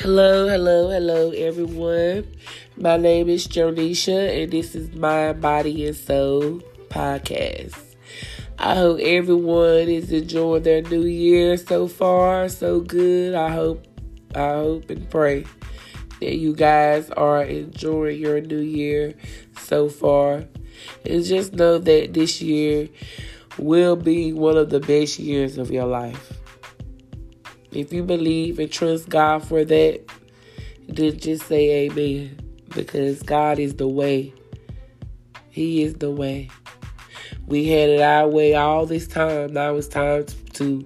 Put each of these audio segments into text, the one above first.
Hello, everyone. My name is Jonesha, and this is my Body and Soul podcast. I hope everyone is enjoying their new year so far, so good. I hope and pray that you guys are enjoying your new year so far. And just know that this year will be one of the best years of your life. If you believe and trust God for that, then just say amen, because God is the way. He is the way. We had it our way all this time. Now it's time to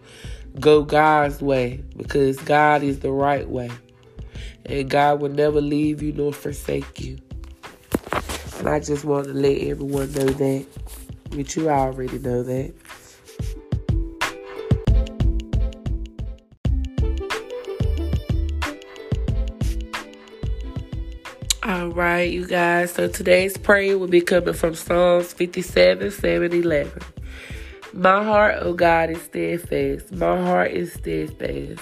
go God's way, because God is the right way. And God will never leave you nor forsake you. And I just want to let everyone know that. But you already know that. Alright, you guys, so today's prayer will be coming from Psalms 57:7-11. My heart, O God, is steadfast. My heart is steadfast.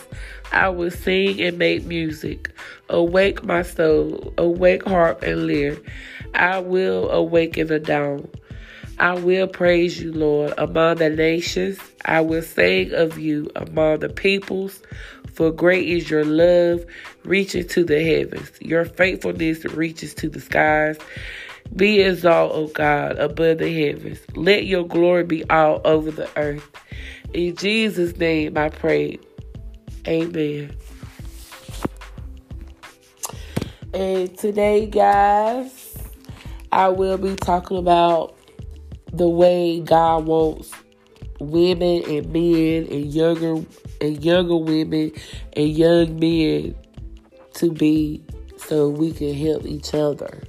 I will sing and make music. Awake, my soul. Awake, harp and lyre. I will awaken the dawn. I will praise you, Lord, among the nations. I will sing of you among the peoples. For great is your love, reaching to the heavens. Your faithfulness reaches to the skies. Be exalted, O God, above the heavens. Let your glory be all over the earth. In Jesus' name I pray. Amen. And today, guys, I will be talking about the way God wants women and men and younger women and young men to be, so we can help each other.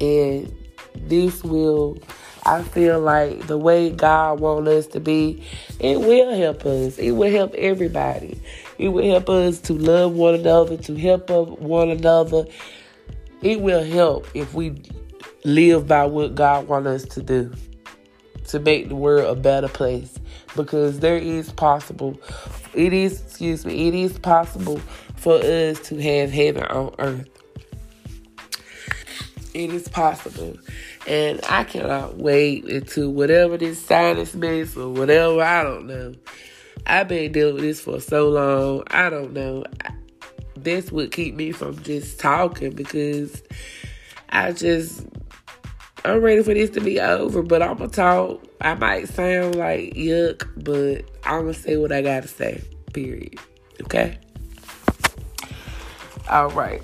And this will, I feel like the way God wants us to be, it will help us. It will help everybody. It will help us to love one another, to help one another. It will help if we live by what God wants us to do, to make the world a better place. Because it is possible for us to have heaven on earth. It is possible. And I cannot wait until whatever this sinus mess or whatever, I don't know. I've been dealing with this for so long. I don't know. That's what keep me from just talking, because I'm ready for this to be over, but I'm going to talk. I might sound like yuck, but I'm going to say what I got to say, period. Okay? All right.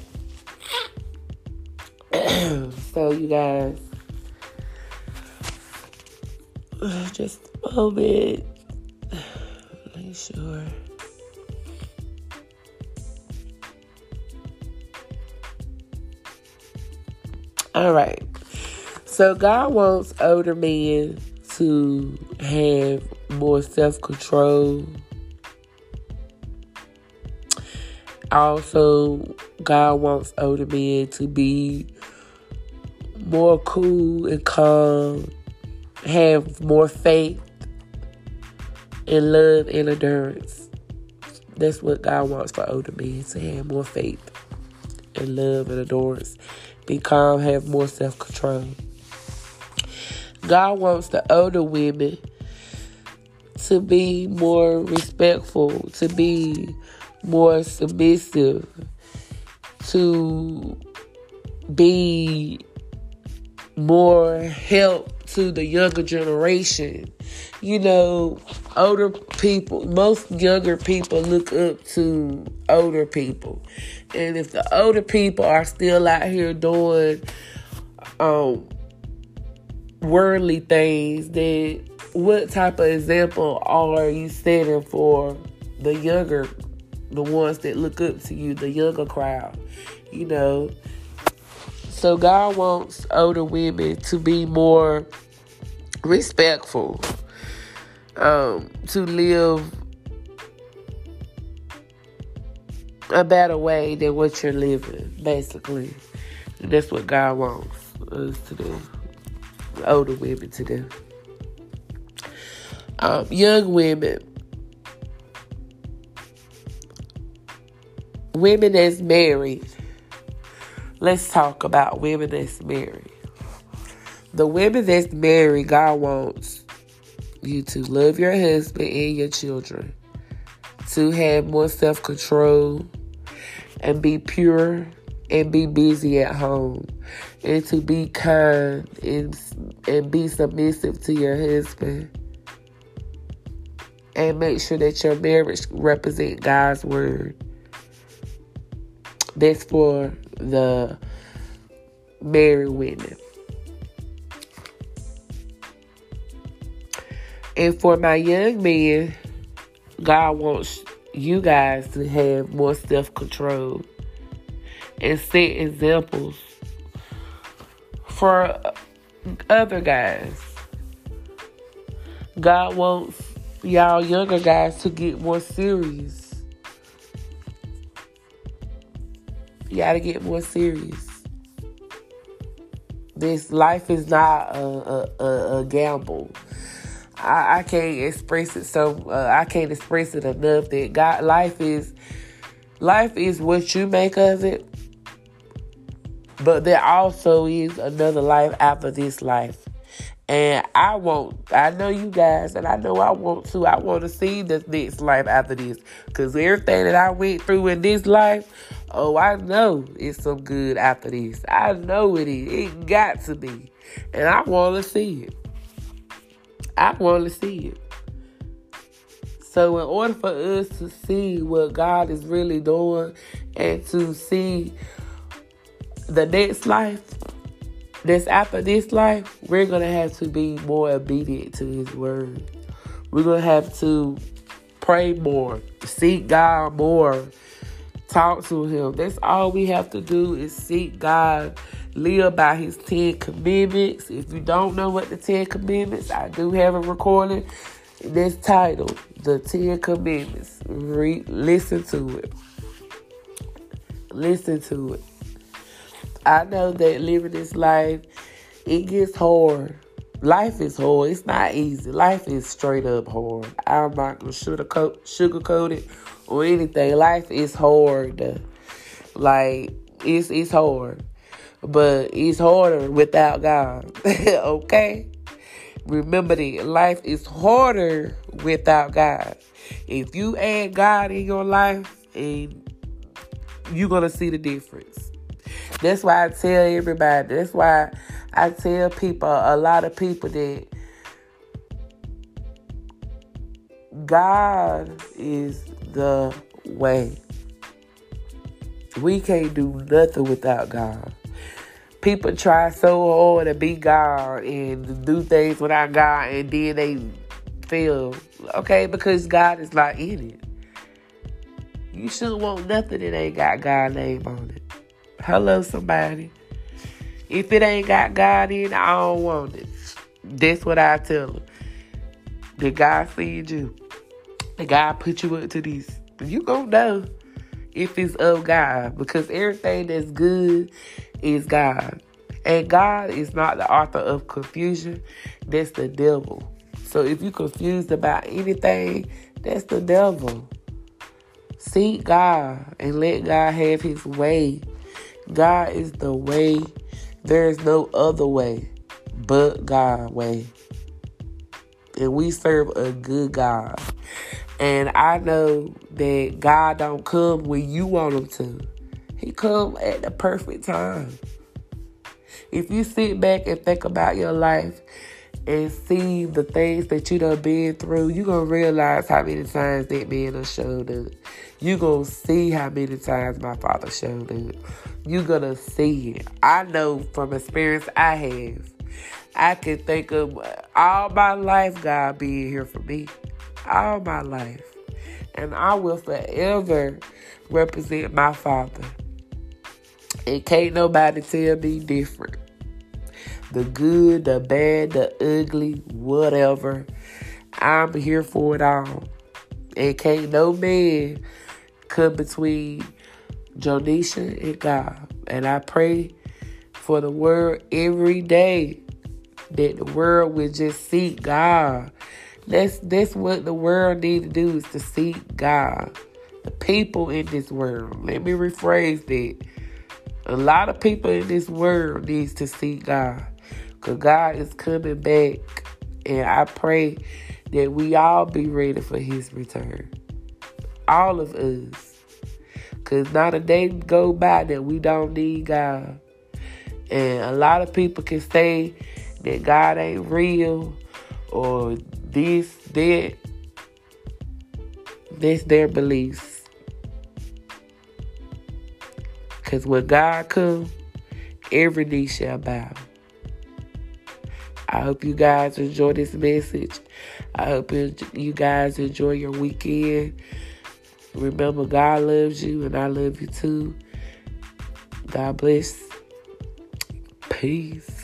So, you guys, just a moment. Make sure. All right. So God wants older men to have more self-control. Also, God wants older men to be more cool and calm, have more faith and love and endurance. That's what God wants for older men, to have more faith and love and endurance. Be calm, have more self-control. God wants the older women to be more respectful, to be more submissive, to be more help to the younger generation. You know, older people, most younger people look up to older people. And if the older people are still out here doing worldly things, then what type of example are you setting for the ones that look up to you, the younger crowd, you know? So God wants older women to be more respectful, to live a better way than what you're living, basically. And that's what God wants us to do. Older women to do. Young women, Women that's married. Let's talk about women that's married. The women that's married, God wants you to love your husband and your children, to have more self-control, and be pure, and be busy at home, and to be kind, and be submissive to your husband, and make sure that your marriage represents God's word. That's for the married women. And for my young men, God wants you guys to have more self-control and set examples for other guys. God wants y'all younger guys to get more serious. You gotta get more serious. This life is not a gamble. I can't express it enough that God, life is what you make of it, but there also is another life after this life. And I know you guys, and I know I want to see the next life after this, because everything that I went through in this life, oh, I know it's some good after this. I know it is. It got to be. And I want to see it. I want to see it. So in order for us to see what God is really doing and to see the next life that's after this life, we're going to have to be more obedient to his word. We're going to have to pray more, seek God more, talk to him. That's all we have to do is seek God, live by his 10 commandments. If you don't know what the 10 commandments, I do have a recording that's titled The 10 Commandments. Listen to it. Listen to it. I know that living this life, it gets hard. Life is hard. It's not easy. Life is straight up hard. I'm not going to sugarcoat it or anything. Life is hard. Like, it's hard. But it's harder without God. Okay? Remember that life is harder without God. If you add God in your life, and you're going to see the difference. That's why I tell everybody. That's why I tell people, a lot of people, that God is the way. We can't do nothing without God. People try so hard to be God and do things without God, and then they fail. Okay, because God is not in it. You shouldn't want nothing that ain't got God's name on it. Hello, somebody. If it ain't got God in it, I don't want it. That's what I tell them. Did God feed you? Did God put you up to this? You gonna know if it's of God, because everything that's good is God. And God is not the author of confusion. That's the devil. So if you're confused about anything, that's the devil. Seek God and let God have his way. God is the way. There is no other way but God's way. And we serve a good God. And I know that God don't come when you want him to. He come at the perfect time. If you sit back and think about your life and see the things that you done been through, you're going to realize how many times that man done showed up. You're going to see how many times my father showed up. You're going to see it. I know from experience I have. I can think of all my life God being here for me. All my life. And I will forever represent my father. And can't nobody tell me different. The good, the bad, the ugly, whatever. I'm here for it all. And can't no man come between Jonesha and God. And I pray for the world every day, that the world will just seek God. That's what the world needs to do, is to seek God. the people in this world. Let me rephrase that. A lot of people in this world needs to see God, because God is coming back, and I pray that we all be ready for his return. All of us. Because not a day go by that we don't need God. And a lot of people can say that God ain't real or this, that. That's their beliefs. Because when God comes, every knee shall bow. I hope you guys enjoy this message. I hope you guys enjoy your weekend. Remember, God loves you and I love you too. God bless. Peace.